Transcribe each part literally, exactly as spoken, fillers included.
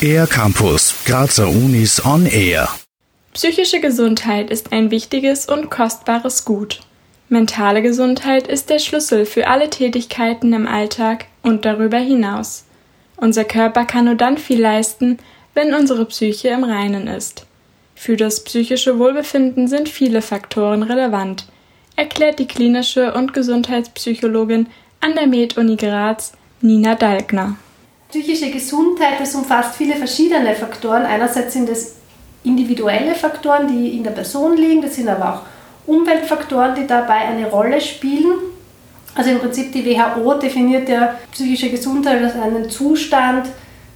Air Campus, Grazer Unis on Air. Psychische Gesundheit ist ein wichtiges und kostbares Gut. Mentale Gesundheit ist der Schlüssel für alle Tätigkeiten im Alltag und darüber hinaus. Unser Körper kann nur dann viel leisten, wenn unsere Psyche im Reinen ist. Für das psychische Wohlbefinden sind viele Faktoren relevant, erklärt die klinische und Gesundheitspsychologin an der Med-Uni Graz, Nina Dalkner. Psychische Gesundheit, das umfasst viele verschiedene Faktoren. Einerseits sind es individuelle Faktoren, die in der Person liegen, das sind aber auch Umweltfaktoren, die dabei eine Rolle spielen. Also im Prinzip die W H O definiert ja psychische Gesundheit als einen Zustand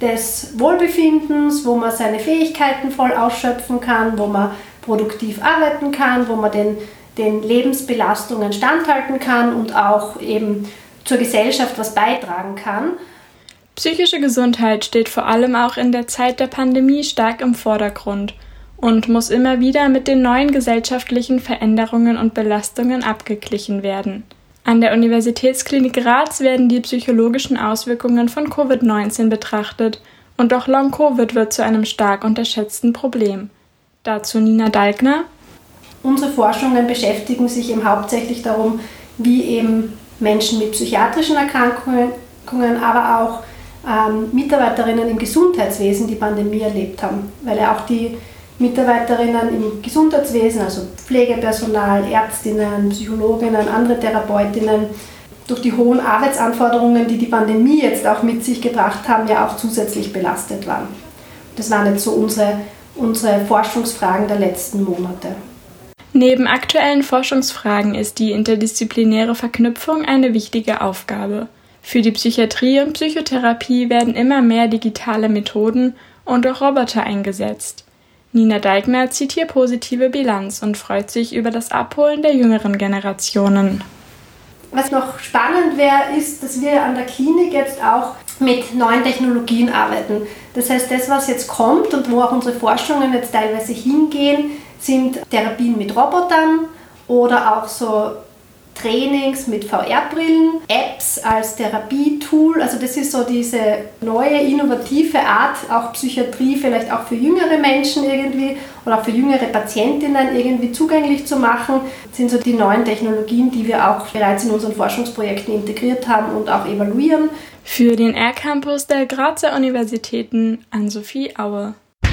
des Wohlbefindens, wo man seine Fähigkeiten voll ausschöpfen kann, wo man produktiv arbeiten kann, wo man den, den Lebensbelastungen standhalten kann und auch eben zur Gesellschaft was beitragen kann. Psychische Gesundheit steht vor allem auch in der Zeit der Pandemie stark im Vordergrund und muss immer wieder mit den neuen gesellschaftlichen Veränderungen und Belastungen abgeglichen werden. An der Universitätsklinik Graz werden die psychologischen Auswirkungen von Covid neunzehn betrachtet und auch Long-Covid wird zu einem stark unterschätzten Problem. Dazu Nina Dalkner. Unsere Forschungen beschäftigen sich eben hauptsächlich darum, wie eben Menschen mit psychiatrischen Erkrankungen, aber auch ähm, Mitarbeiterinnen im Gesundheitswesen die Pandemie erlebt haben, weil ja auch die Mitarbeiterinnen im Gesundheitswesen, also Pflegepersonal, Ärztinnen, Psychologinnen, andere Therapeutinnen, durch die hohen Arbeitsanforderungen, die die Pandemie jetzt auch mit sich gebracht haben, ja auch zusätzlich belastet waren. Das waren jetzt so unsere, unsere Forschungsfragen der letzten Monate. Neben aktuellen Forschungsfragen ist die interdisziplinäre Verknüpfung eine wichtige Aufgabe. Für die Psychiatrie und Psychotherapie werden immer mehr digitale Methoden und auch Roboter eingesetzt. Nina Dalkner zieht hier positive Bilanz und freut sich über das Abholen der jüngeren Generationen. Was noch spannend wäre, ist, dass wir an der Klinik jetzt auch mit neuen Technologien arbeiten. Das heißt, das, was jetzt kommt und wo auch unsere Forschungen jetzt teilweise hingehen, sind Therapien mit Robotern oder auch so Trainings mit V R-Brillen, Apps als Therapietool. Also das ist so diese neue, innovative Art, auch Psychiatrie vielleicht auch für jüngere Menschen irgendwie oder auch für jüngere Patientinnen irgendwie zugänglich zu machen. Das sind so die neuen Technologien, die wir auch bereits in unseren Forschungsprojekten integriert haben und auch evaluieren. Für den Air Campus der Grazer Universitäten Ann-Sophie Aue.